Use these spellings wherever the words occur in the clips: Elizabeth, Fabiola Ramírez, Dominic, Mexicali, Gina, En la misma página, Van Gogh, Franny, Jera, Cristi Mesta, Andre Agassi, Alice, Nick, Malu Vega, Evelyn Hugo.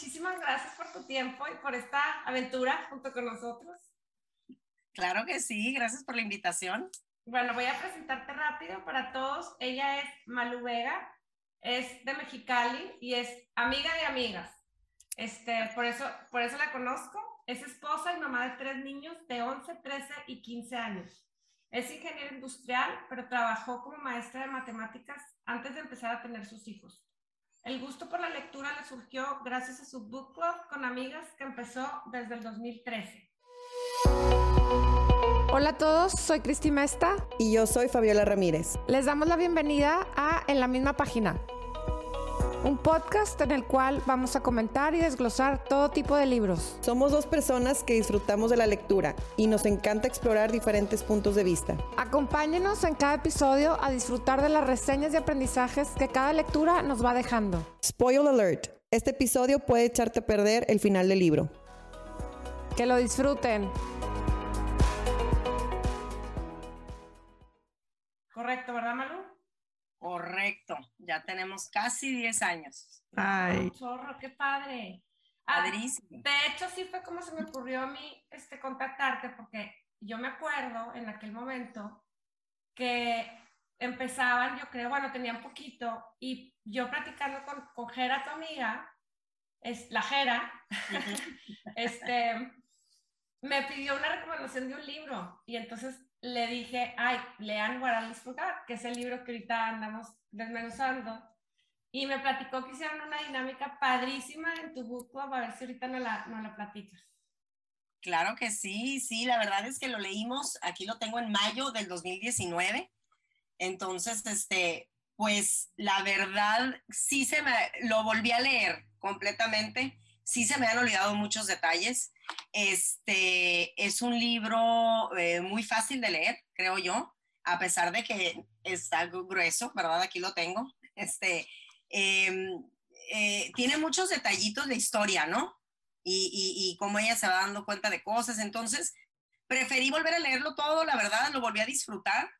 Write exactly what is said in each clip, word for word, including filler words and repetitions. muchísimas gracias por tu tiempo y por esta aventura junto con nosotros. Claro que sí, gracias por la invitación. Bueno, voy a presentarte rápido para todos. Ella es Malu Vega, es de Mexicali y es amiga de amigas. Este, por eso, por eso la conozco. Es esposa y mamá de tres niños de once, trece y quince años. Es ingeniera industrial, pero trabajó como maestra de matemáticas antes de empezar a tener sus hijos. El gusto por la lectura le surgió gracias a su book club con amigas que empezó desde el dos mil trece. Hola a todos, soy Cristi Mesta. Y yo soy Fabiola Ramírez. Les damos la bienvenida a En la misma página, un podcast en el cual vamos a comentar y desglosar todo tipo de libros. Somos dos personas que disfrutamos de la lectura y nos encanta explorar diferentes puntos de vista. Acompáñenos en cada episodio a disfrutar de las reseñas y aprendizajes que cada lectura nos va dejando. Spoiler alert, este episodio puede echarte a perder el final del libro. Que lo disfruten. Correcto, ¿verdad, Malu? Correcto, ya tenemos casi diez años. ¡Ay! ¡Chorro, qué padre! Ah, padrísimo. De hecho, sí fue como se me ocurrió a mí este, contactarte, porque yo me acuerdo en aquel momento que empezaban, yo creo, bueno, tenían poquito, y yo platicando con, con Jera, tu amiga, es, la Jera, este, me pidió una recomendación de un libro, y entonces le dije, ay, lean What Alice Forgot, que es el libro que ahorita andamos desmenuzando, y me platicó que hicieron una dinámica padrísima en tu book club, a ver si ahorita no la, no la platicas. Claro que sí, sí, la verdad es que lo leímos, aquí lo tengo en mayo del dos mil diecinueve, entonces, este, pues, la verdad, sí se me, lo volví a leer completamente, sí se me han olvidado muchos detalles. Este es un libro eh, muy fácil de leer, creo yo, a pesar de que está grueso, ¿verdad? Aquí lo tengo. Este, eh, eh, tiene muchos detallitos de historia, ¿no? Y, y, y cómo ella se va dando cuenta de cosas. Entonces, preferí volver a leerlo todo, la verdad, lo volví a disfrutar.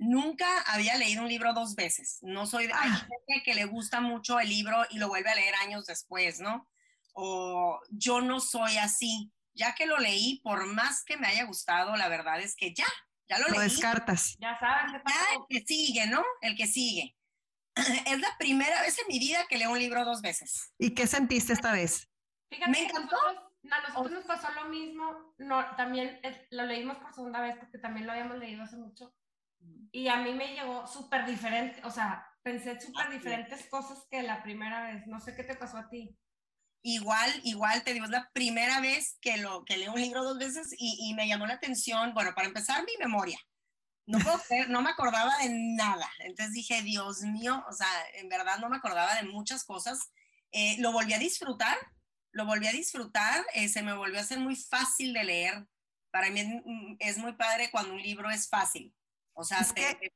Nunca había leído un libro dos veces. No soy hay gente que le gusta mucho el libro y lo vuelve a leer años después, ¿no? O yo no soy así. Ya que lo leí, por más que me haya gustado, la verdad es que ya, ya lo, lo leí. Lo descartas. Ya sabes qué pasa. El que sigue, ¿no? El que sigue. Es la primera vez en mi vida que leo un libro dos veces. ¿Y qué sentiste esta vez? Fíjate, me encantó. Nosotros, a nosotros nos pasó lo mismo. No, también lo leímos por segunda vez porque también lo habíamos leído hace mucho. Y a mí me llegó súper diferente, o sea, pensé súper diferentes cosas que la primera vez. No sé qué te pasó a ti. Igual, igual, te digo, es la primera vez que, lo, que leo un libro dos veces y, y me llamó la atención, bueno, para empezar, mi memoria. No puedo creer, no me acordaba de nada. Entonces dije, Dios mío, o sea, en verdad no me acordaba de muchas cosas. Eh, lo volví a disfrutar, lo volví a disfrutar, eh, se me volvió a hacer muy fácil de leer. Para mí es, es muy padre cuando un libro es fácil. O sea, es te, que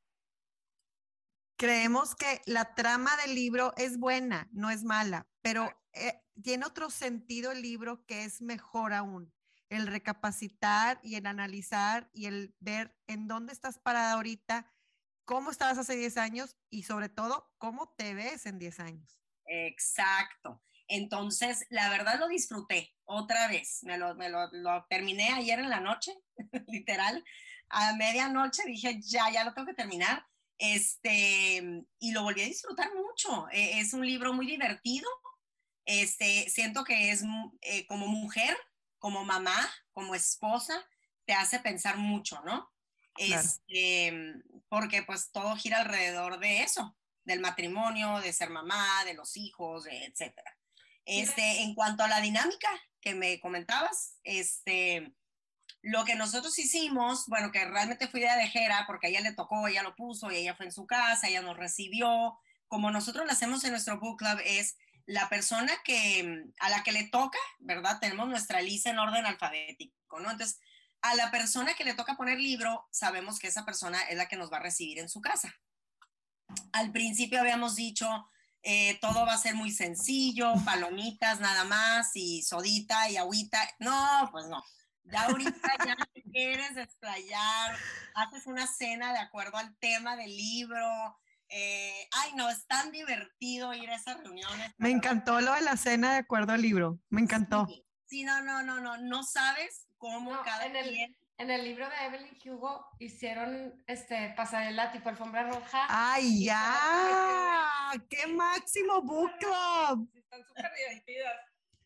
creemos que la trama del libro es buena, no es mala, pero Eh, tiene otro sentido el libro que es mejor aún, el recapacitar y el analizar y el ver en dónde estás parada ahorita, cómo estabas hace diez años y sobre todo, cómo te ves en diez años. Exacto. Entonces, la verdad lo disfruté otra vez. Me lo, me lo, lo terminé ayer en la noche, literal. A medianoche dije, ya, ya lo tengo que terminar. Este, y lo volví a disfrutar mucho. Eh, es un libro muy divertido. Este, siento que es eh, como mujer, como mamá, como esposa, te hace pensar mucho, ¿no? Claro. Este, porque pues todo gira alrededor de eso, del matrimonio, de ser mamá, de los hijos, etcétera. Este, en cuanto a la dinámica que me comentabas, este, lo que nosotros hicimos, bueno, que realmente fue idea de Jera, porque a ella le tocó, ella lo puso, y ella fue en su casa, ella nos recibió, como nosotros lo hacemos en nuestro book club es la persona que, a la que le toca, ¿verdad? Tenemos nuestra lista en orden alfabético, ¿no? Entonces, a la persona que le toca poner libro, sabemos que esa persona es la que nos va a recibir en su casa. Al principio habíamos dicho, eh, todo va a ser muy sencillo, palomitas nada más, y sodita y agüita. No, pues no. Ya ahorita ya te quieres desplayar, haces una cena de acuerdo al tema del libro. Eh, ay, no, es tan divertido ir a esas reuniones. Me encantó lo de la cena de acuerdo al libro, me encantó. Sí, sí no, no, no, no, no sabes cómo no, cada en el, quien... En el libro de Evelyn Hugo hicieron este, pasarela tipo alfombra roja. ¡Ay, ya! Fue... ¡Qué máximo book club! Sí, están súper divertidas.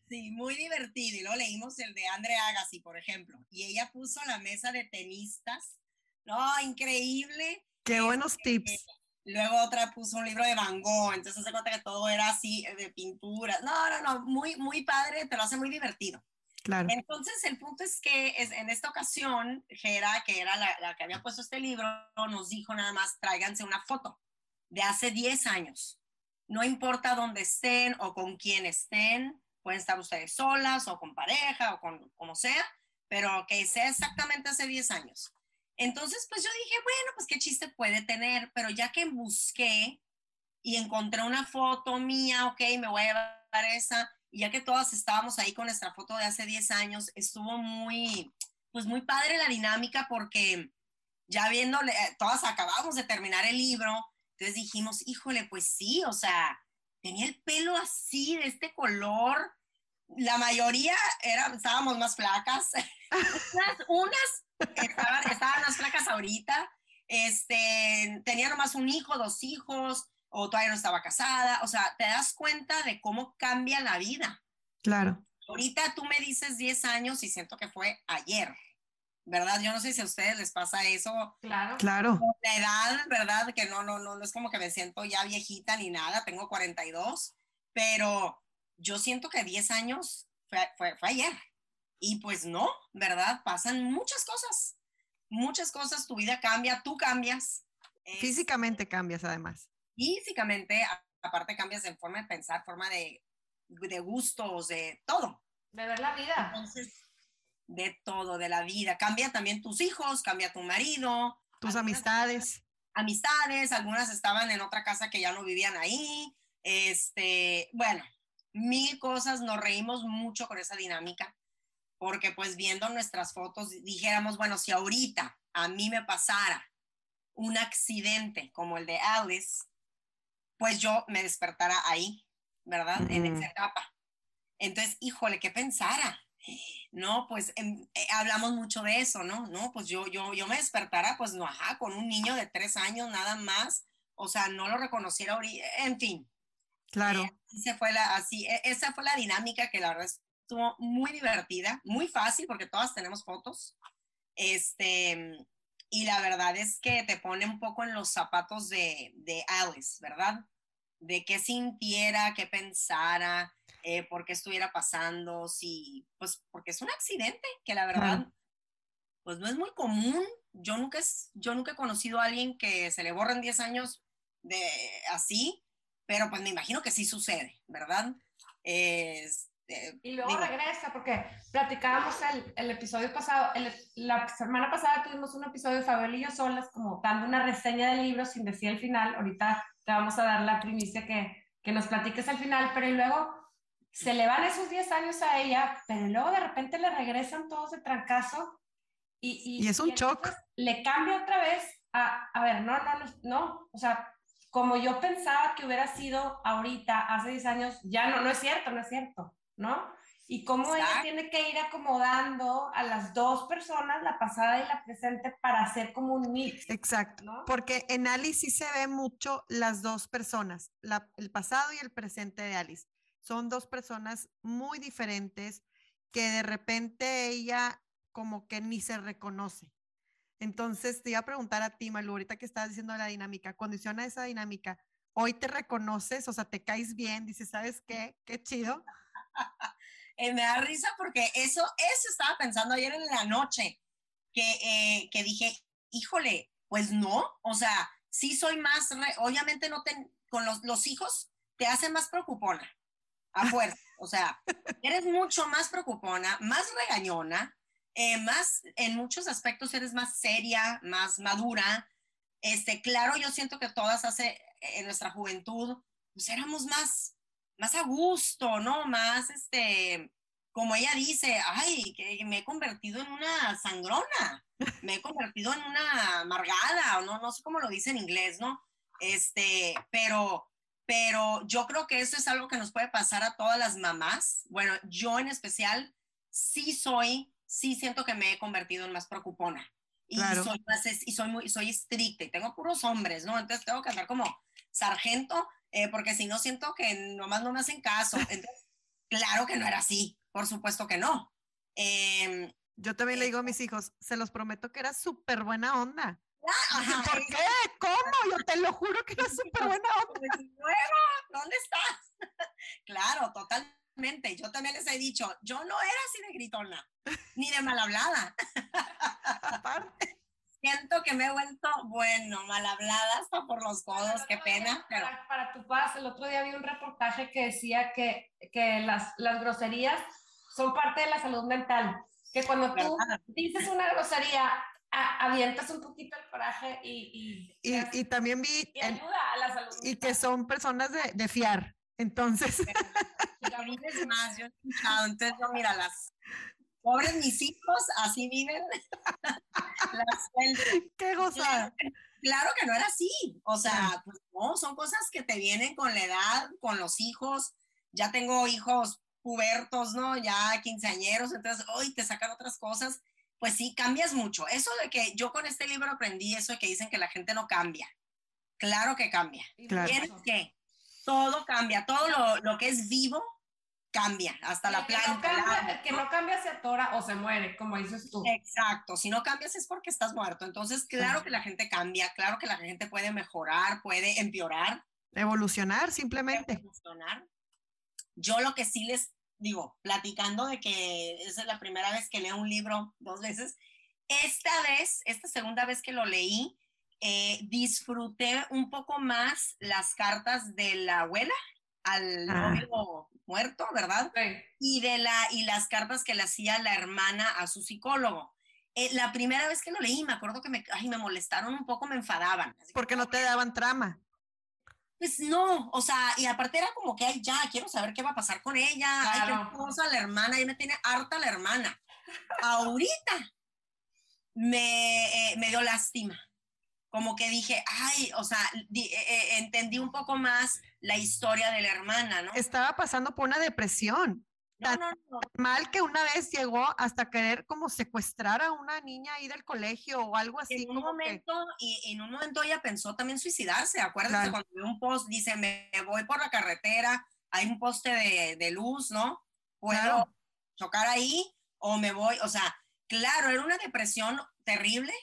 Sí, muy divertido. Y luego leímos el de Andre Agassi, por ejemplo. Y ella puso la mesa de tenistas. ¡No, increíble! ¡Qué buenos tips! Luego otra puso un libro de Van Gogh, entonces se cuenta que todo era así, de pintura. No, no, no, muy, muy padre, te lo hace muy divertido. Claro. Entonces, el punto es que es, en esta ocasión, Jera, que era la, la que había puesto este libro, nos dijo nada más, tráiganse una foto de hace diez años. No importa dónde estén o con quién estén, pueden estar ustedes solas o con pareja o con como sea, pero que sea exactamente hace diez años. Entonces, pues yo dije, bueno, pues qué chiste puede tener, pero ya que busqué y encontré una foto mía, ok, me voy a llevar esa, y ya que todas estábamos ahí con nuestra foto de hace diez años, estuvo muy, pues muy padre la dinámica, porque ya viéndole, todas acabamos de terminar el libro, entonces dijimos, híjole, pues sí, o sea, tenía el pelo así, de este color, la mayoría era, estábamos más flacas, unas, unas, Estaban, estaban las flacas ahorita, este, tenía nomás un hijo, dos hijos, o todavía no estaba casada. O sea, te das cuenta de cómo cambia la vida. Claro. Ahorita tú me dices diez años y siento que fue ayer, ¿verdad? Yo no sé si a ustedes les pasa eso. Claro. Claro. Con la edad, ¿verdad? Que no, no, no, no es como que me siento ya viejita ni nada, tengo cuarenta y dos, pero yo siento que diez años fue, fue, fue ayer. Y pues no, ¿verdad? Pasan muchas cosas, muchas cosas, tu vida cambia, tú cambias. Eh, físicamente cambias además. Físicamente, a, aparte cambias en forma de pensar, forma de, de gustos, de todo. De ver la vida. Entonces, de todo, de la vida. Cambia también tus hijos, cambia tu marido. Tus algunas, amistades. Amistades, algunas estaban en otra casa que ya no vivían ahí. Este, bueno, mil cosas, nos reímos mucho con esa dinámica. Porque pues viendo nuestras fotos dijéramos, bueno, si ahorita a mí me pasara un accidente como el de Alice, pues yo me despertara ahí, ¿verdad? Mm. En esa etapa. Entonces, híjole, ¿qué pensara? No, pues eh, eh, hablamos mucho de eso, ¿no? No, pues yo, yo, yo me despertara, pues no, ajá, con un niño de tres años nada más, o sea, no lo reconociera ahorita, en fin. Claro. Eh, así fue la, así, eh, esa fue la dinámica que la verdad es, estuvo muy divertida, muy fácil porque todas tenemos fotos, este, y la verdad es que te pone un poco en los zapatos de, de Alice, ¿verdad? De qué sintiera, qué pensara, eh, por qué estuviera pasando, si, pues porque es un accidente que la verdad, ah. pues no es muy común. Yo nunca, yo nunca he conocido a alguien que se le borren diez años de, así, pero pues me imagino que sí sucede, ¿verdad? Eh, Eh, y luego digo, regresa, porque platicábamos el, el episodio pasado, el, la semana pasada tuvimos un episodio de Fabiola y yo solas, como dando una reseña del libro sin decir el final. Ahorita te vamos a dar la primicia que, que nos platiques al final, pero y luego se le van esos diez años a ella, pero luego de repente le regresan todos de trancazo y, y, y es un y shock. Le cambia otra vez a, a ver, no, no, no, no, o sea, como yo pensaba que hubiera sido ahorita, hace diez años, ya no, no es cierto, no es cierto. ¿No? Y cómo Exacto. ella tiene que ir acomodando a las dos personas, la pasada y la presente, para hacer como un mix. Exacto, ¿no? Porque en Alice sí se ve mucho las dos personas, la, el pasado y el presente de Alice. Son dos personas muy diferentes que de repente ella como que ni se reconoce. Entonces te iba a preguntar a ti, Malu, ahorita que estabas diciendo la dinámica, condiciona esa dinámica. Hoy te reconoces, o sea, te caes bien, dices, ¿sabes qué? Qué chido. Eh, me da risa porque eso, eso estaba pensando ayer en la noche, que, eh, que dije, híjole, pues no, o sea, sí soy más, re, obviamente no te, con los, los hijos te hacen más preocupona, a fuerza, o sea, eres mucho más preocupona, más regañona, eh, más, en muchos aspectos eres más seria, más madura, este, claro, yo siento que todas hace, en nuestra juventud, pues éramos más, más a gusto, ¿no? Más, este, como ella dice, ay, que me he convertido en una sangrona, me he convertido en una amargada, o no, no sé cómo lo dice en inglés, ¿no? Este, pero, pero yo creo que eso es algo que nos puede pasar a todas las mamás. Bueno, yo en especial sí soy, sí siento que me he convertido en más preocupona. Y, claro. soy, más, y soy, muy, soy estricta y tengo puros hombres, ¿no? Entonces tengo que andar como sargento, eh, porque si no siento que nomás no me hacen caso. Entonces, claro que no era así, por supuesto que no. Eh, yo también eh, le digo a mis hijos, se los prometo que era súper buena onda. Ajá, ¿por qué? ¿Cómo? Yo te lo juro que era súper buena onda. ¿Dónde estás? Claro, totalmente. Yo también les he dicho, yo no era así de gritona, ni de mal hablada. Aparte. Siento que me he vuelto, bueno, mal hablada hasta por los codos, qué pena. Pero... Para, para tu paz, el otro día vi un reportaje que decía que, que las, las groserías son parte de la salud mental. Que cuando tú dices una grosería... A, avientas un poquito el coraje y, y, y, y, y también vi y ayuda a la salud y que son personas de, de fiar, entonces y es más, yo he escuchado, entonces yo mira, las pobres mis hijos así viven las, el, qué gozada. Claro, claro que no era así, o sea, pues no, son cosas que te vienen con la edad, con los hijos. Ya tengo hijos pubertos, ¿no? Ya quinceañeros, entonces hoy te sacan otras cosas. Pues sí, cambias mucho. Eso de que yo con este libro aprendí eso de que dicen que la gente no cambia. Claro que cambia. Claro. Tienes que todo cambia, todo lo, lo que es vivo cambia, hasta la planta. No cambia, el que no cambia se atora o se muere, como dices tú. Exacto, si no cambias es porque estás muerto. Entonces, claro que la gente cambia, claro que la gente puede mejorar, puede empeorar. Evolucionar, simplemente. Evolucionar. Yo lo que sí les... digo, platicando de que esa es la primera vez que leo un libro dos veces, esta vez, esta segunda vez que lo leí, eh, disfruté un poco más las cartas de la abuela al novio muerto, ¿verdad? Sí. Y, de la, y las cartas que le hacía la hermana a su psicólogo. Eh, la primera vez que lo leí, me acuerdo que me, ay, me molestaron un poco, me enfadaban. Porque no te daban trama. Pues no, o sea, y aparte era como que, ay, ya, quiero saber qué va a pasar con ella, claro. Ay, qué cosa la hermana, ya me tiene harta la hermana. Ahorita me, eh, me dio lástima, como que dije, ay, o sea, di, eh, entendí un poco más la historia de la hermana, ¿no? Estaba pasando por una depresión, no, tan no, no. mal que una vez llegó hasta querer como secuestrar a una niña ahí del colegio o algo así. En un momento, que... y en un momento ella pensó también suicidarse, acuérdense, claro. Cuando veo un post, dice, me voy por la carretera, hay un poste de, de luz, ¿no? Puedo claro. chocar ahí o me voy, o sea, claro, era una depresión terrible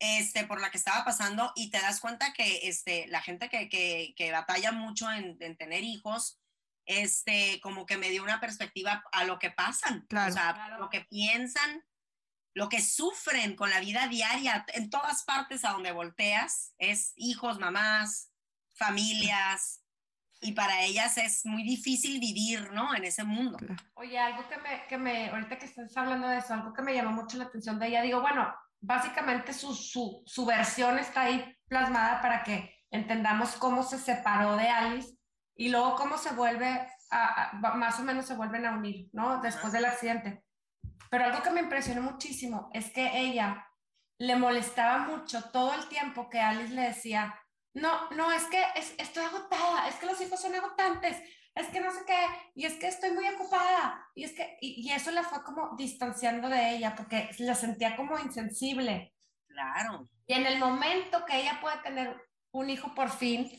este, por la que estaba pasando y te das cuenta que este, la gente que, que, que batalla mucho en, en tener hijos, este, como que me dio una perspectiva a lo que pasan, claro, o sea, claro. Lo que piensan, lo que sufren con la vida diaria, en todas partes a donde volteas, es hijos, mamás, familias, y para ellas es muy difícil vivir, ¿no?, en ese mundo. Oye, algo que me, que me, ahorita que estás hablando de eso, algo que me llamó mucho la atención de ella, digo, bueno, básicamente su, su, su versión está ahí plasmada para que entendamos cómo se separó de Alice, y luego cómo se vuelve, a, a, más o menos se vuelven a unir, ¿no? Después del accidente. Pero algo que me impresionó muchísimo es que ella le molestaba mucho todo el tiempo que Alice le decía, no, no, es que es, estoy agotada, es que los hijos son agotantes, es que no sé qué, y es que estoy muy ocupada, y es que, y, y eso la fue como distanciando de ella, porque la sentía como insensible. Claro. Y en el momento que ella puede tener un hijo por fin,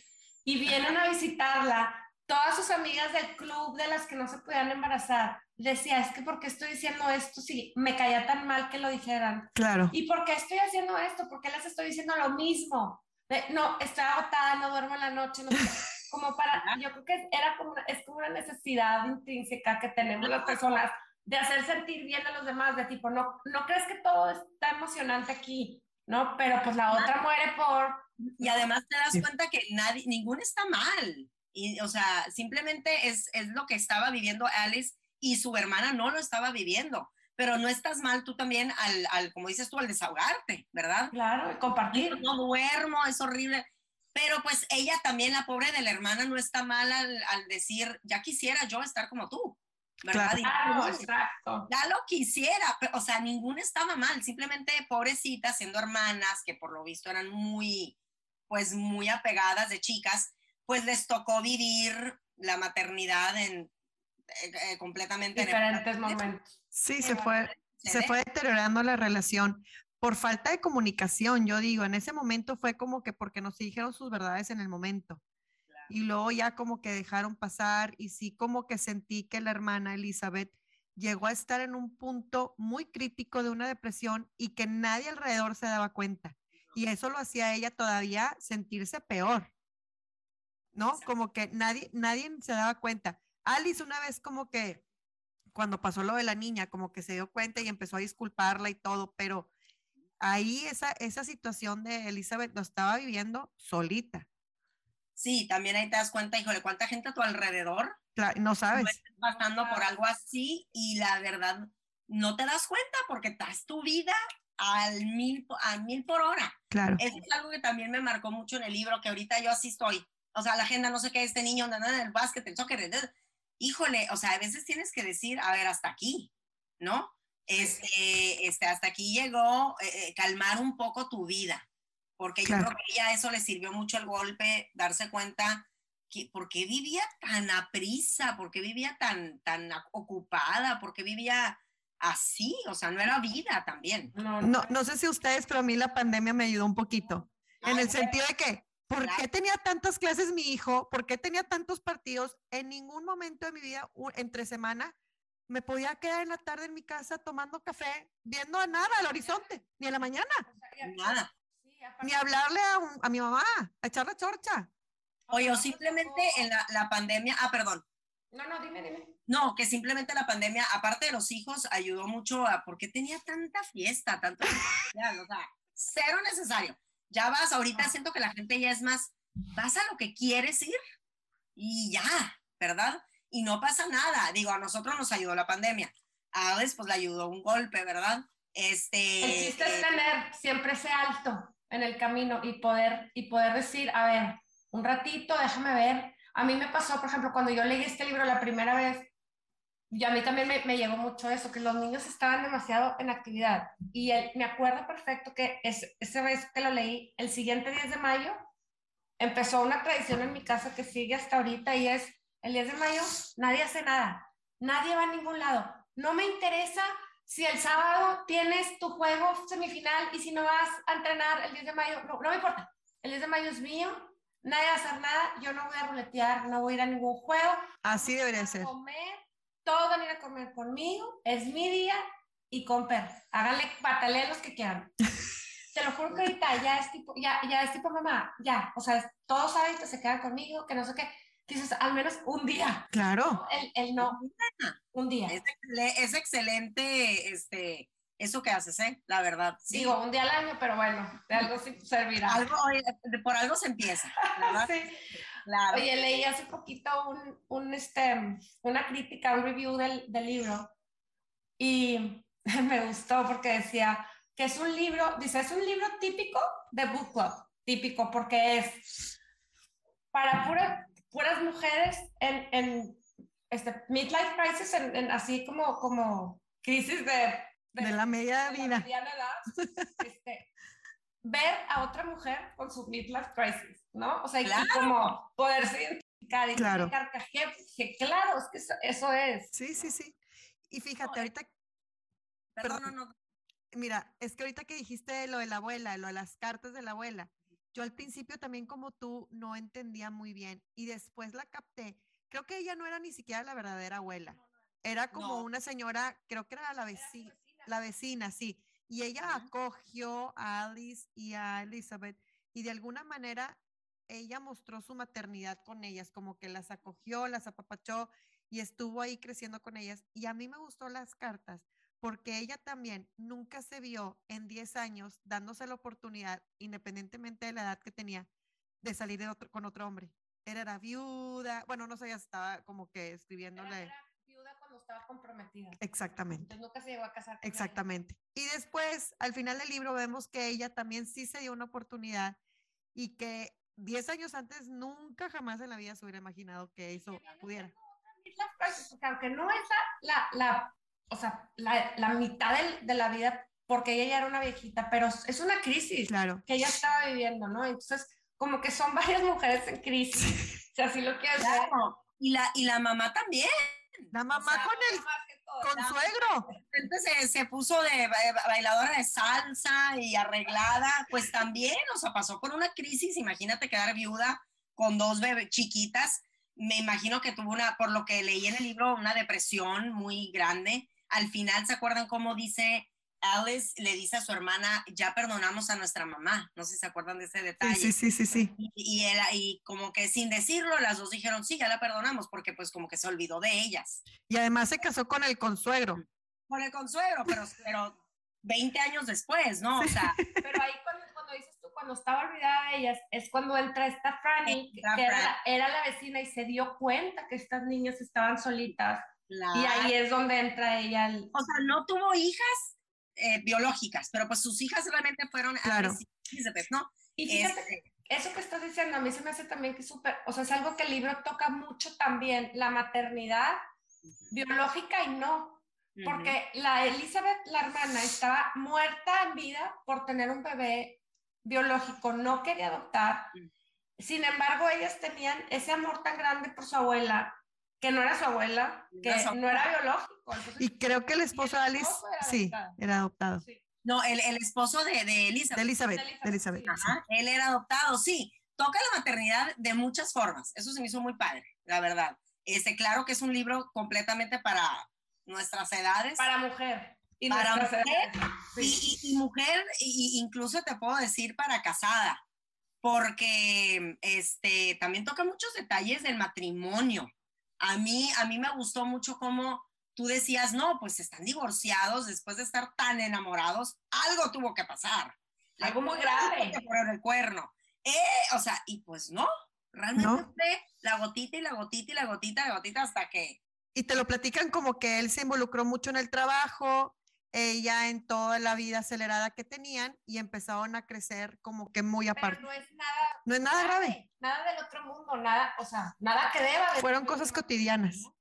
y vienen a visitarla, todas sus amigas del club de las que no se podían embarazar, decía, es que ¿por qué estoy diciendo esto si me caía tan mal que lo dijeran? Claro. ¿Y por qué estoy haciendo esto? ¿Por qué les estoy diciendo lo mismo? De, no, estoy agotada, no duermo en la noche, no sé, como para, yo creo que era como, es como una necesidad intrínseca que tenemos las personas de hacer sentir bien a los demás, de tipo, no, no crees que todo está emocionante aquí, ¿no? Pero pues la otra muere por... Y además te das sí. cuenta que nadie, ninguno está mal. Y, o sea, simplemente es, es lo que estaba viviendo Alice y su hermana no lo estaba viviendo. Pero no estás mal tú también al, al como dices tú, al desahogarte, ¿verdad? Claro, compartir. No duermo, es horrible. Pero pues ella también, la pobre de la hermana, no está mal al, al decir, ya quisiera yo estar como tú, ¿verdad? Claro, y, exacto. Ya lo quisiera. Pero, o sea, ninguna estaba mal. Simplemente, pobrecitas, siendo hermanas, que por lo visto eran muy... pues muy apegadas de chicas, pues les tocó vivir la maternidad en eh, completamente diferentes en momentos. Sí, se fue, se fue deteriorando la relación por falta de comunicación, yo digo, en ese momento fue como que porque nos dijeron sus verdades en el momento. Claro. Y luego ya como que dejaron pasar y sí como que sentí que la hermana Elizabeth llegó a estar en un punto muy crítico de una depresión y que nadie alrededor se daba cuenta. Y eso lo hacía a ella todavía sentirse peor, ¿no? Exacto. Como que nadie, nadie se daba cuenta. Alice una vez como que, cuando pasó lo de la niña, como que se dio cuenta y empezó a disculparla y todo, pero ahí esa, esa situación de Elizabeth lo estaba viviendo solita. Sí, también ahí te das cuenta, híjole, cuánta gente a tu alrededor. Claro, no sabes. No estás pasando por algo así y la verdad no te das cuenta porque estás tu vida al mil, al mil por hora. Claro. Eso es algo que también me marcó mucho en el libro, que ahorita yo así estoy. O sea, la agenda, no sé qué, este niño, nada, el básquet, el soccer, híjole, o sea, a veces tienes que decir, a ver, hasta aquí, ¿no? Este, este, hasta aquí llegó, eh, calmar un poco tu vida, porque claro. Yo creo que ya eso le sirvió mucho el golpe, darse cuenta que por qué vivía tan a prisa, por qué vivía tan, tan ocupada, por qué vivía así, o sea, no era vida también. No, no, no sé si ustedes, pero a mí la pandemia me ayudó un poquito, no, en el bueno. sentido de que ¿por qué tenía tantas clases mi hijo? ¿Por qué tenía tantos partidos? En ningún momento de mi vida, entre semana, me podía quedar en la tarde en mi casa tomando café, viendo a nada, al horizonte, ni a la mañana. O sea, ni nada. Sí, ni hablarle a, un, a mi mamá, a echar la chorcha. Oye, o simplemente en la, la pandemia, ah, perdón. No, no, dime, dime. No, que simplemente la pandemia, aparte de los hijos, ayudó mucho a por qué tenía tanta fiesta, tanto, o sea, cero necesario. Ya vas, ahorita siento que la gente ya es más, vas a lo que quieres ir y ya, ¿verdad? Y no pasa nada. Digo, a nosotros nos ayudó la pandemia. A veces pues le ayudó un golpe, ¿verdad? Este, el chiste eh, es tener siempre ese alto en el camino y poder, y poder decir, a ver, un ratito, déjame ver. A mí me pasó, por ejemplo, cuando yo leí este libro la primera vez, y a mí también me, me llegó mucho eso, que los niños estaban demasiado en actividad. Y él, me acuerdo perfecto que es, esa vez que lo leí, el siguiente diez de mayo, empezó una tradición en mi casa que sigue hasta ahorita y es, el diez de mayo nadie hace nada, nadie va a ningún lado. No me interesa si el sábado tienes tu juego semifinal y si no vas a entrenar el diez de mayo, no, no me importa. El diez de mayo es mío, nadie va a hacer nada, yo no voy a ruletear, no voy a ir a ningún juego. Así debería ser. Comer. Todos van a ir a comer conmigo, es mi día y compren. Háganle patalea los que quieran. Te lo juro que ahorita ya es tipo, ya, ya es tipo mamá, ya. O sea, todos saben que se quedan conmigo, que no sé qué. Dices, al menos un día. Claro. El, el no, un día. Es, es excelente este, eso que haces, ¿eh? La verdad. Sí. Digo, un día al año, pero bueno, de algo servirá. Algo, por algo se empieza, ¿verdad? Sí. Claro. Oye, leí hace poquito un, un este, una crítica, un review del, del libro y me gustó porque decía que es un libro, dice, es un libro típico de book club, típico porque es para pura, puras mujeres en, en este, midlife crisis, en, en así como, como crisis de, de, de la media de vida. De edad, este, ver a otra mujer con su midlife crisis, ¿no? O sea, claro. Y como poderse identificar, identificar, claro. Que claro, es que eso, eso es. Sí, ¿no? sí, sí. Y fíjate, no, ahorita... Perdón, perdón, no, no. Mira, es que ahorita que dijiste lo de la abuela, lo de las cartas de la abuela, yo al principio también como tú no entendía muy bien y después la capté. Creo que ella no era ni siquiera la verdadera abuela. No, no, no. Era como no. Una señora, creo que era la vecina, era vecina. La vecina, sí. Y ella acogió a Alice y a Elizabeth y de alguna manera ella mostró su maternidad con ellas, como que las acogió, las apapachó y estuvo ahí creciendo con ellas. Y a mí me gustó las cartas porque ella también nunca se vio en diez años dándose la oportunidad, independientemente de la edad que tenía, de salir de otro, con otro hombre. Era, era viuda, bueno, no sé, ya estaba como que escribiéndole... viuda cuando estaba comprometida. Exactamente. Entonces nunca se llegó a casar. Exactamente. Nadie. Y después, al final del libro, vemos que ella también sí se dio una oportunidad y que diez años antes nunca jamás en la vida se hubiera imaginado que eso que pudiera. Porque aunque no es la, la, la, o sea, la, la mitad de, de la vida, porque ella ya era una viejita, pero es una crisis, claro, que ella estaba viviendo, ¿no? Entonces, como que son varias mujeres en crisis. O sea, así lo quiero decir. Claro. Y la, y la mamá también. La mamá, o sea, con el con suegro. De repente se, se puso de bailadora de salsa y arreglada. Pues también, o sea, pasó por una crisis. Imagínate quedar viuda con dos bebés chiquitas. Me imagino que tuvo una, por lo que leí en el libro, una depresión muy grande. Al final, ¿se acuerdan cómo dice Alice? Le dice a su hermana, ya perdonamos a nuestra mamá. No sé si se acuerdan de ese detalle. Sí, sí, sí, sí. Y, y, él, y como que sin decirlo, las dos dijeron, sí, ya la perdonamos, porque pues como que se olvidó de ellas. Y además se casó con el consuegro. Con el consuegro, pero, pero veinte años después, ¿no? O sea, pero ahí cuando, cuando dices tú, cuando estaba olvidada de ellas, es cuando entra esta Franny, entra que Fran. era, era la vecina y se dio cuenta que estas niñas estaban solitas. Claro. Y ahí es donde entra ella. El... O sea, no tuvo hijas eh, biológicas, pero pues sus hijas realmente fueron claro. a Elizabeth, ¿no? Y fíjate, este... eso que estás diciendo, a mí se me hace también que es súper, o sea, es algo que el libro toca mucho también, la maternidad biológica y no. Uh-huh. Porque la Elizabeth, la hermana, estaba muerta en vida por tener un bebé biológico, no quería adoptar. Uh-huh. Sin embargo, ellas tenían ese amor tan grande por su abuela, que no era su abuela, que no, su no era biológico. Entonces, y creo que el esposo de Alice, era sí, adoptado. era adoptado. Sí. No, el, el esposo de, de Elizabeth. De Elizabeth, de Elizabeth. De Elizabeth. Sí. Ajá, él era adoptado, sí. Toca la maternidad de muchas formas. Eso se me hizo muy padre, la verdad. Este, claro que es un libro completamente para nuestras edades. Para mujer. Y para mujer. Sí. Y, y, y mujer, y, incluso te puedo decir para casada, porque este, también toca muchos detalles del matrimonio. A mí, a mí me gustó mucho cómo tú decías, no, pues están divorciados después de estar tan enamorados, algo tuvo que pasar. Algo muy grave. Por el cuerno. Eh, o sea, y pues no, realmente ¿No? la gotita y la gotita y la gotita y la gotita hasta que... Y te lo platican como que él se involucró mucho en el trabajo, ella en toda la vida acelerada que tenían y empezaron a crecer como que muy aparte. Pero no es nada, no es nada grave, grave. Nada del otro mundo, nada, o sea, nada que deba. Fueron cosas cotidianas. ¿No?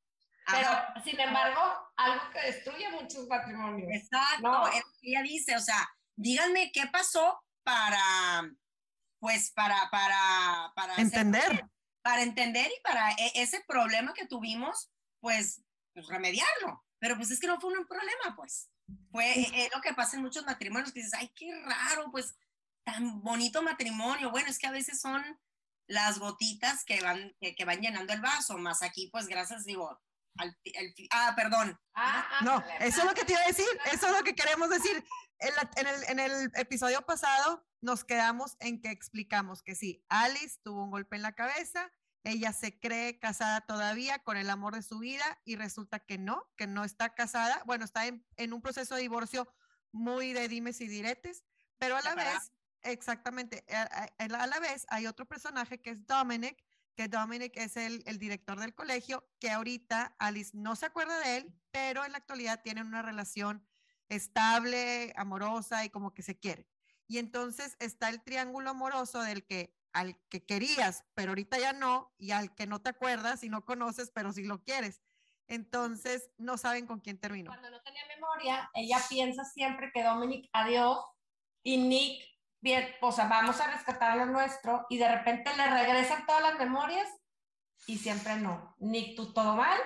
Pero, ajá, sin embargo, algo que destruye muchos matrimonios. Exacto, ¿no? Ella dice, o sea, díganme qué pasó para, pues, para, para, para. Entender. Hacer, para entender y para ese problema que tuvimos, pues, pues, remediarlo. Pero pues es que no fue un problema, pues. Fue eh, lo que pasa en muchos matrimonios, que dices, ay, qué raro, pues, tan bonito matrimonio. Bueno, es que a veces son las gotitas que van, que, que van llenando el vaso, más aquí, pues, gracias, digo, al, el, ah, perdón. Ah, ah, no, vale, eso es lo que te iba a decir, eso es lo que queremos decir. En, la, en, el, en el episodio pasado nos quedamos en que explicamos que sí, Alice tuvo un golpe en la cabeza, ella se cree casada todavía con el amor de su vida y resulta que no, que no está casada. Bueno, está en, en un proceso de divorcio muy de dimes y diretes, pero a la ¿Para? vez, exactamente, a, a, a la vez hay otro personaje que es Dominic, que Dominic es el, el director del colegio, que ahorita Alice no se acuerda de él, pero en la actualidad tienen una relación estable, amorosa y como que se quiere. Y entonces está el triángulo amoroso del que al que querías, pero ahorita ya no, y al que no te acuerdas y no conoces, pero sí lo quieres. Entonces, no saben con quién terminó. Cuando no tenía memoria, ella piensa siempre que Dominic, adiós, y Nick, bien, o sea, vamos a rescatar a lo nuestro, y de repente le regresan todas las memorias, y siempre no. Nick, tú todo mal,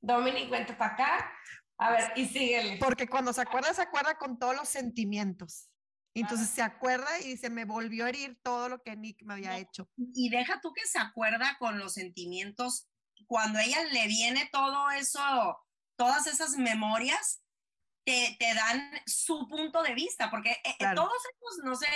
Dominic, vente para acá, a ver, y síguele. Porque cuando se acuerda, se acuerda con todos los sentimientos. Entonces ah. se acuerda y dice, me volvió a herir todo lo que Nick me había no. hecho. Y deja tú que se acuerda con los sentimientos. Cuando a ella le viene todo eso, todas esas memorias, te, te dan su punto de vista. Porque claro. eh, todos esos, no sé,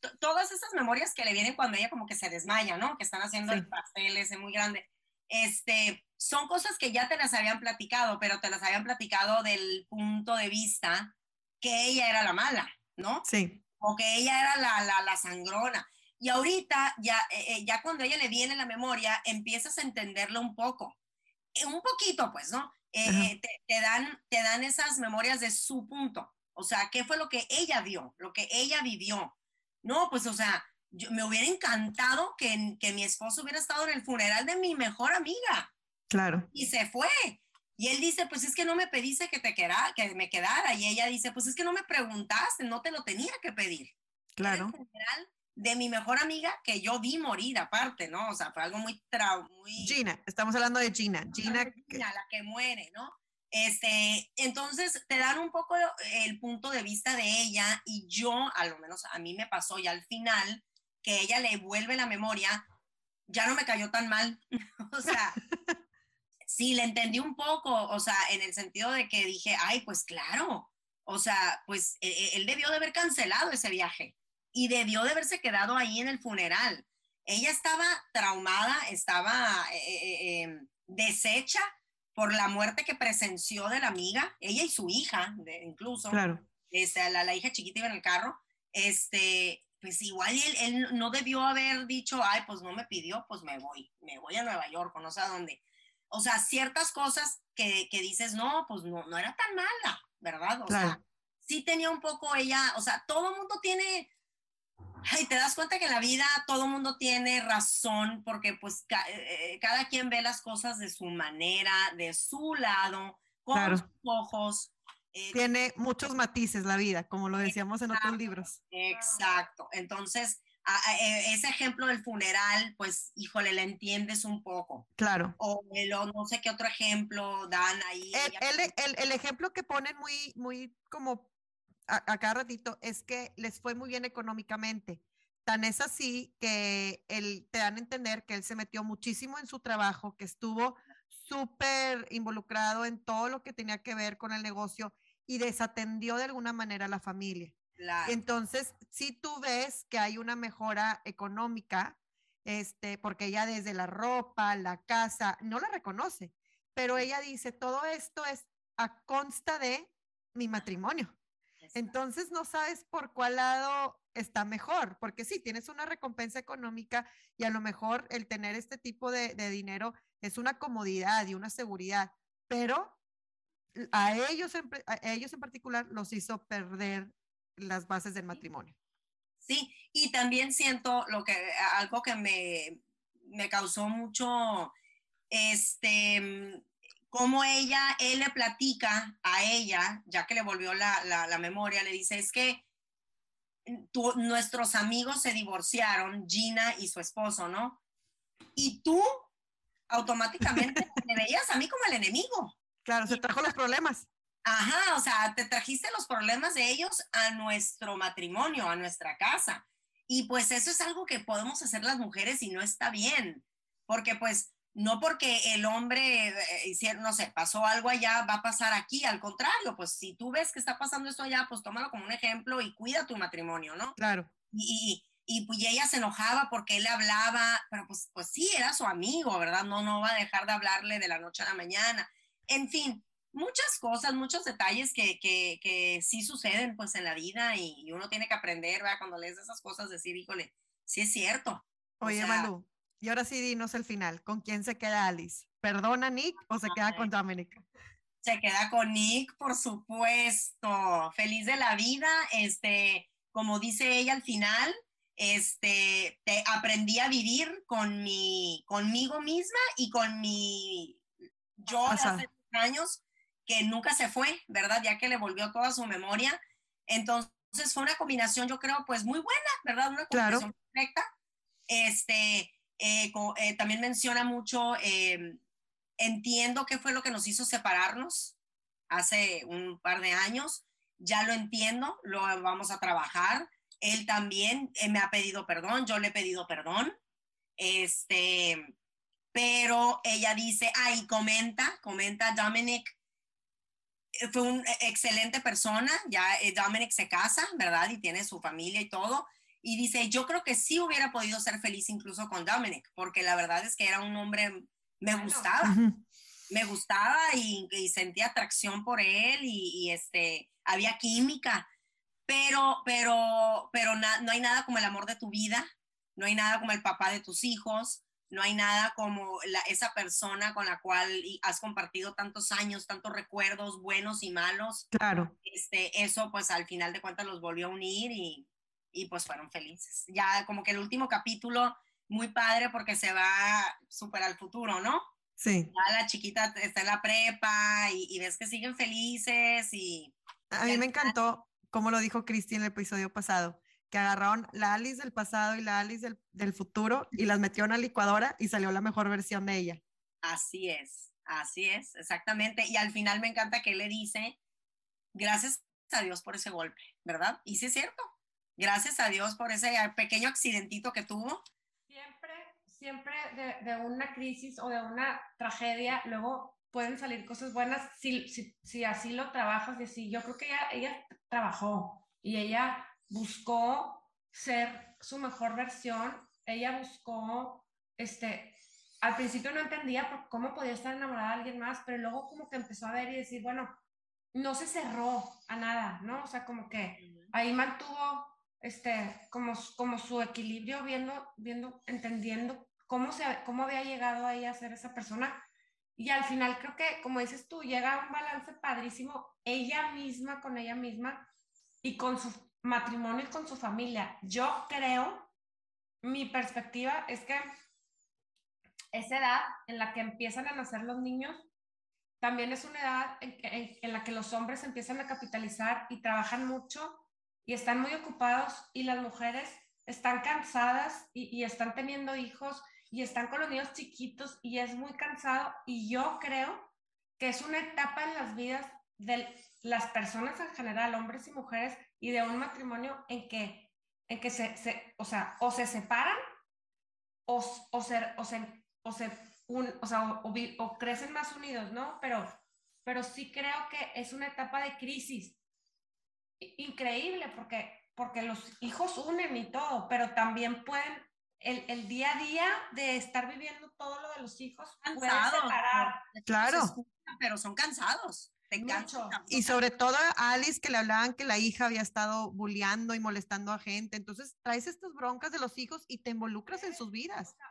t- todas esas memorias que le vienen cuando ella como que se desmaya, ¿no? Que están haciendo sí. el pastel ese muy grande. Este, son cosas que ya te las habían platicado, pero te las habían platicado del punto de vista que ella era la mala. ¿No? Sí. O que ella era la, la, la sangrona. Y ahorita, ya, eh, ya cuando a ella le viene la memoria, empiezas a entenderlo un poco. Eh, un poquito, pues, ¿no? Eh, te, te, dan, te dan esas memorias de su punto. O sea, ¿qué fue lo que ella vio? Lo que ella vivió. No, pues, o sea, yo, me hubiera encantado que, que mi esposo hubiera estado en el funeral de mi mejor amiga. Claro. Y se fue. Y él dice, pues es que no me pediste que, te quedara, que me quedara. Y ella dice, pues es que no me preguntaste, no te lo tenía que pedir. Claro. En general, de mi mejor amiga que yo vi morir aparte, ¿no? O sea, fue algo muy trau... Muy... Gina, estamos hablando de Gina. Gina, Gina que... la que muere, ¿no? Este, entonces te dan un poco el punto de vista de ella y yo, a lo menos a mí me pasó ya al final, que ella le vuelve la memoria, ya no me cayó tan mal. O sea, sí, le entendí un poco, o sea, en el sentido de que dije, ay, pues claro, o sea, pues él debió de haber cancelado ese viaje y debió de haberse quedado ahí en el funeral. Ella estaba traumada, estaba eh, eh, deshecha por la muerte que presenció de la amiga, ella y su hija, de, incluso, claro. Este, la, la hija chiquita iba en el carro, este, pues igual él, él no debió haber dicho, ay, pues no me pidió, pues me voy, me voy a Nueva York, o no sé a dónde. O sea, ciertas cosas que, que dices, no, pues no, no era tan mala, ¿verdad? O claro. sea, sí tenía un poco ella, o sea, todo el mundo tiene... Ay, te das cuenta que en la vida todo mundo tiene razón porque pues ca eh, cada quien ve las cosas de su manera, de su lado, con claro. sus ojos. Eh, tiene muchos matices la vida, como lo decíamos exacto, en otros libros. Exacto. Entonces, a, a, ese ejemplo del funeral, pues, híjole, le entiendes un poco. Claro. O el, no sé qué otro ejemplo dan ahí. El, el, el, el ejemplo que ponen muy, muy como... A, a cada ratito, es que les fue muy bien económicamente. Tan es así que él, te dan a entender que él se metió muchísimo en su trabajo, que estuvo súper involucrado en todo lo que tenía que ver con el negocio y desatendió de alguna manera a la familia. Claro. Entonces, si sí tú ves que hay una mejora económica, este, porque ella desde la ropa, la casa, no la reconoce, pero ella dice, todo esto es a consta de mi matrimonio. Entonces no sabes por cuál lado está mejor, porque sí, tienes una recompensa económica y a lo mejor el tener este tipo de, de dinero es una comodidad y una seguridad, pero a ellos, en, a ellos en particular los hizo perder las bases del matrimonio. Sí, y también siento lo que, algo que me, me causó mucho, este... Como ella, él le platica a ella, ya que le volvió la, la, la memoria, le dice, es que tú, nuestros amigos se divorciaron, Gina y su esposo, ¿no? Y tú automáticamente me veías a mí como el enemigo. Claro, y se trajo los problemas. Ajá, o sea, te trajiste los problemas de ellos a nuestro matrimonio, a nuestra casa. Y pues eso es algo que podemos hacer las mujeres y no está bien, porque pues... No porque el hombre, no sé, pasó algo allá, va a pasar aquí. Al contrario, pues si tú ves que está pasando esto allá, pues tómalo como un ejemplo y cuida tu matrimonio, ¿no? Claro. Y, y, y ella se enojaba porque él le hablaba, pero pues, pues sí, era su amigo, ¿verdad? No, no va a dejar de hablarle de la noche a la mañana. En fin, muchas cosas, muchos detalles que, que, que sí suceden pues en la vida y, y uno tiene que aprender, ¿verdad? Cuando lees esas cosas, decir, híjole, sí es cierto. Oye, o sea, Malu. Y ahora sí, dinos el final. ¿Con quién se queda Alice? ¿Perdona Nick o se queda con Dominic? Se queda con Nick, por supuesto. Feliz de la vida. Este, como dice ella al final, este, te aprendí a vivir con mi, conmigo misma y con mi yo de hace años que nunca se fue, ¿verdad? Ya que le volvió toda su memoria. Entonces fue una combinación, yo creo, pues muy buena, ¿verdad? Una combinación claro. perfecta. Este... Eh, eh, también menciona mucho, eh, entiendo qué fue lo que nos hizo separarnos hace un par de años, ya lo entiendo, lo vamos a trabajar, él también eh, me ha pedido perdón, yo le he pedido perdón, este, pero ella dice, ay, comenta, comenta Dominic, fue una excelente persona, ya eh, Dominic se casa, ¿verdad? Y tiene su familia y todo. Y dice, yo creo que sí hubiera podido ser feliz incluso con Dominic, porque la verdad es que era un hombre, me gustaba, me gustaba y, y sentía atracción por él y, y este, había química, pero, pero, pero na, no hay nada como el amor de tu vida, no hay nada como el papá de tus hijos, no hay nada como la, esa persona con la cual has compartido tantos años, tantos recuerdos buenos y malos. Claro. Este, eso pues al final de cuentas los volvió a unir y... y pues fueron felices. Ya como que el último capítulo, muy padre porque se va súper al futuro, ¿no? Sí. Ya la chiquita está en la prepa y, y ves que siguen felices y... A mí me encantó, como lo dijo Cristi en el episodio pasado, que agarraron la Alice del pasado y la Alice del, del futuro y las metieron a licuadora y salió la mejor versión de ella. Así es, así es, exactamente. Y al final me encanta que le dice, gracias a Dios por ese golpe, ¿verdad? Y sí es cierto, gracias a Dios por ese pequeño accidentito que tuvo. Siempre, siempre de, de una crisis o de una tragedia, luego pueden salir cosas buenas si, si, si así lo trabajas. Y sí, yo creo que ella, ella trabajó y ella buscó ser su mejor versión, ella buscó, este... Al principio no entendía por cómo podía estar enamorada de alguien más, pero luego como que empezó a ver y decir, bueno, no se cerró a nada, ¿no? O sea, como que ahí mantuvo este, como, como su equilibrio, viendo, viendo, entendiendo cómo, se, cómo había llegado ahí a ser esa persona. Y al final creo que, como dices tú, llega a un balance padrísimo, ella misma con ella misma y con su matrimonio y con su familia. Yo creo, mi perspectiva es que esa edad en la que empiezan a nacer los niños también es una edad en, en, en la que los hombres empiezan a capitalizar y trabajan mucho y están muy ocupados, y las mujeres están cansadas y, y están teniendo hijos y están con los niños chiquitos y es muy cansado. Y yo creo que es una etapa en las vidas de las personas en general, hombres y mujeres, y de un matrimonio en que, en que se, se, o sea, o se separan o, o se... O se o se, un, o, sea, o, o, o crecen más unidos, ¿no? Pero, pero sí creo que es una etapa de crisis increíble, porque, porque los hijos unen y todo, pero también pueden, el, el día a día de estar viviendo todo lo de los hijos, cansados, pueden separar. Claro. Escuchan, pero son cansados. Te engancho. Y sobre todo a Alice, que le hablaban que la hija había estado bulleando y molestando a gente. Entonces traes estas broncas de los hijos y te involucras en sus vidas. O sea,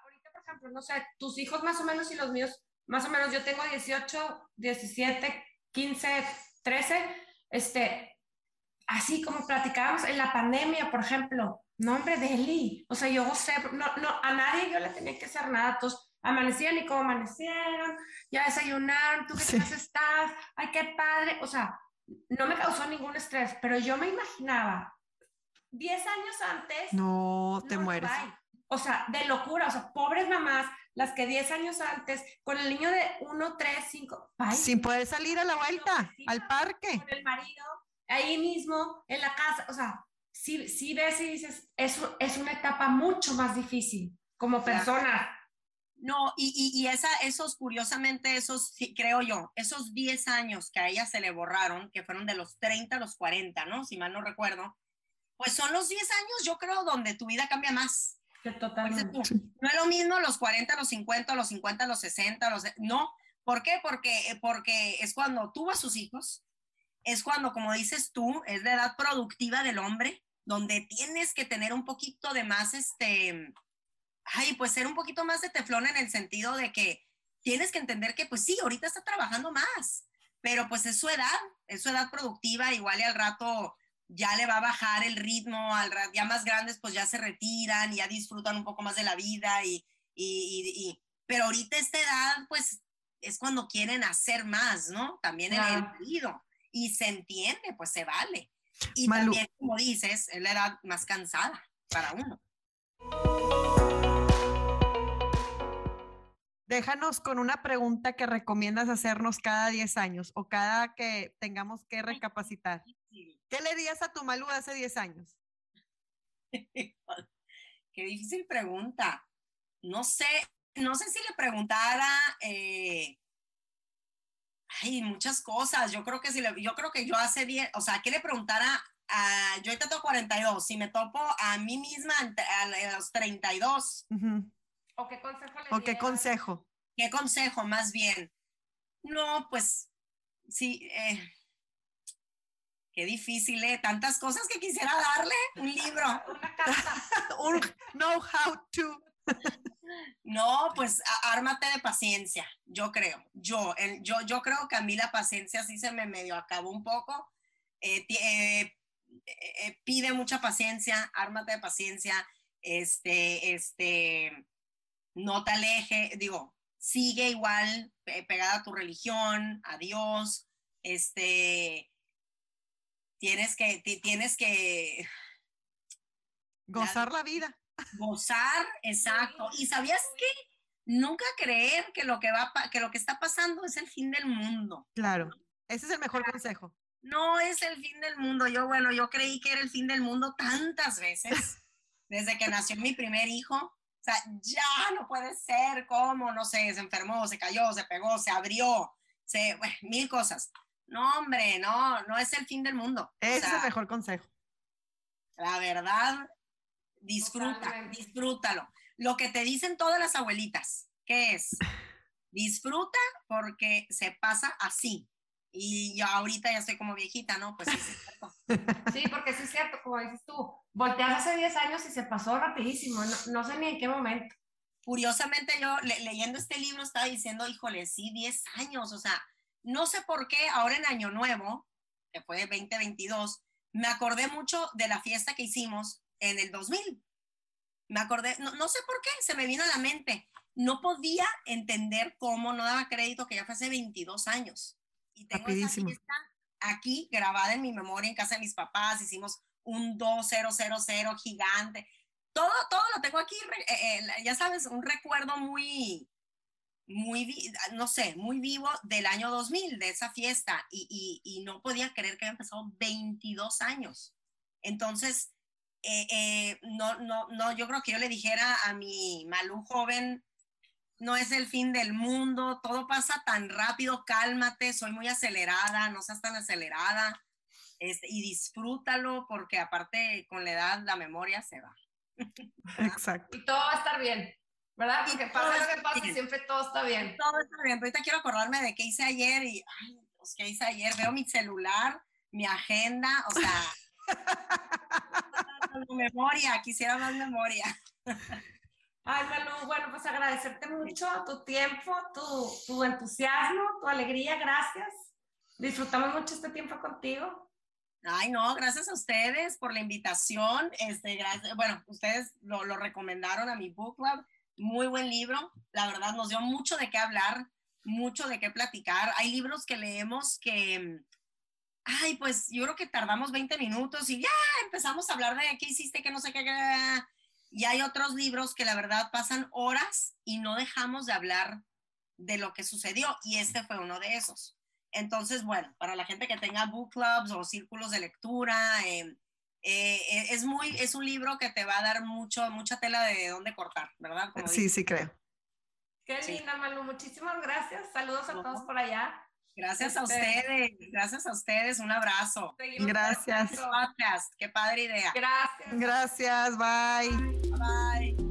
ejemplo, no sé, tus hijos más o menos y los míos, más o menos, yo tengo dieciocho, diecisiete, quince, trece, este, así como platicábamos en la pandemia, por ejemplo, no hombre, Deli, o sea, yo gocé, no, no, a nadie yo le tenía que hacer nada, todos amanecían y como amanecieron, ya desayunaron, tú qué sí. clase estás, ay, qué padre, o sea, no me causó ningún estrés, pero yo me imaginaba, diez años antes, no, te no mueres, bye. O sea, de locura, o sea, pobres mamás, las que diez años antes, con el niño de uno, tres, cinco, sin poder salir a la vuelta, al parque. Con el marido, ahí mismo, en la casa, o sea, si, si ves y dices, eso es una etapa mucho más difícil como persona. No, y, y, y esa, esos, curiosamente, esos, sí, creo yo, esos diez años que a ella se le borraron, que fueron de los treinta a los cuarenta, ¿no? Si mal no recuerdo, pues son los diez años, yo creo, donde tu vida cambia más. Totalmente. No es lo mismo los cuarenta, los cincuenta, los cincuenta, los sesenta, los... No, ¿por qué? Porque, porque es cuando tuvo a sus hijos, es cuando, como dices tú, es la edad productiva del hombre, donde tienes que tener un poquito de más, este... Ay, pues ser un poquito más de teflón en el sentido de que tienes que entender que, pues sí, ahorita está trabajando más, pero pues es su edad, es su edad productiva, igual y al rato... ya le va a bajar el ritmo, al ya más grandes pues ya se retiran y ya disfrutan un poco más de la vida y, y, y, y pero ahorita esta edad pues es cuando quieren hacer más, ¿no? También ah. el pedido, y se entiende, pues se vale. Y Malu, también como dices, es la edad más cansada para uno. Déjanos con una pregunta que recomiendas hacernos cada diez años o cada que tengamos que recapacitar. ¿Qué le dirías a tu Malu hace diez años? Qué difícil pregunta. No sé, no sé si le preguntara eh, ay, muchas cosas. Yo creo que si le, yo creo que yo hace diez, o sea, ¿qué le preguntara a, yo ahorita tengo cuarenta y dos, si me topo a mí misma a, a los treinta y dos? Uh-huh. ¿O qué consejo le ¿O qué consejo? ¿Qué consejo más bien? No, pues sí, eh, qué difícil, ¿eh? Tantas cosas que quisiera darle. Un libro. Una carta. Un know-how to. No, pues á, ármate de paciencia, yo creo. Yo, el, yo, yo creo que a mí la paciencia sí se me medio acabó un poco. Eh, t- eh, eh, pide mucha paciencia, ármate de paciencia. Este, este, no te aleje, digo, sigue igual eh, pegada a tu religión, a Dios, este... Tienes que, t- tienes que, Gozar la, la vida. Gozar, exacto. ¿Y sabías qué? Nunca creer que lo que, va, que lo que está pasando es el fin del mundo. Claro, ese es el mejor claro. consejo. No es el fin del mundo. Yo, bueno, yo creí que era el fin del mundo tantas veces. Desde que nació mi primer hijo. O sea, ya no puede ser. ¿Cómo? No sé, se enfermó, se cayó, se pegó, se abrió. Se, bueno, mil cosas. No, hombre, no, no es el fin del mundo. Ese o sea, es el mejor consejo. La verdad, disfruta, Totalmente. disfrútalo. Lo que te dicen todas las abuelitas, ¿qué es? Disfruta porque se pasa así. Y yo ahorita ya estoy como viejita, ¿no? Pues sí, es cierto. Sí, porque sí es cierto, como dices tú, volteas hace diez años y se pasó rapidísimo, no, no sé ni en qué momento. Curiosamente yo le, leyendo este libro estaba diciendo, híjole, sí, diez años, o sea, no sé por qué ahora en Año Nuevo, que fue veinte veintidós, me acordé mucho de la fiesta que hicimos en el dos mil. Me acordé, no, no sé por qué, se me vino a la mente. No podía entender cómo no daba crédito que ya fue hace veintidós años. Y tengo Rapidísimo. esa fiesta aquí grabada en mi memoria en casa de mis papás. Hicimos un dos mil gigante. Todo, todo lo tengo aquí, eh, eh, ya sabes, un recuerdo muy, muy, no sé, muy vivo del año dos mil, de esa fiesta. Y, y, y no podía creer que habían pasado veintidós años. Entonces, eh, eh, no, no, no, yo creo que yo le dijera a mi Malú joven, no es el fin del mundo, todo pasa tan rápido, cálmate, soy muy acelerada, no seas tan acelerada, este, y disfrútalo porque aparte con la edad la memoria se va. Exacto. Y todo va a estar bien, ¿verdad? Porque pase lo que pase, siempre todo está bien. Todo está bien, pero ahorita quiero acordarme de qué hice ayer y, ay, pues, ¿qué hice ayer? Veo mi celular, mi agenda, o sea, memoria, quisiera más memoria. Ay, Malu, bueno, pues agradecerte mucho tu tiempo, tu, tu entusiasmo, tu alegría, gracias. Disfrutamos mucho este tiempo contigo. Ay, no, gracias a ustedes por la invitación. Este, gracias, bueno, ustedes lo, lo recomendaron a mi book club, muy buen libro. La verdad nos dio mucho de qué hablar, mucho de qué platicar. Hay libros que leemos que, ay, pues yo creo que tardamos veinte minutos y ya empezamos a hablar de qué hiciste, que no sé qué... qué. Y hay otros libros que la verdad pasan horas y no dejamos de hablar de lo que sucedió. Y este fue uno de esos. Entonces, bueno, para la gente que tenga book clubs o círculos de lectura, eh, eh, es, muy, es un libro que te va a dar mucho, mucha tela de dónde cortar, ¿verdad? Como sí, dice. sí creo. Qué sí. linda, Malu. Muchísimas gracias. Saludos a no. todos por allá. Gracias este... a ustedes. Gracias a ustedes. Un abrazo. Seguimos gracias. Qué padre idea. Gracias. Gracias. Bye. Bye.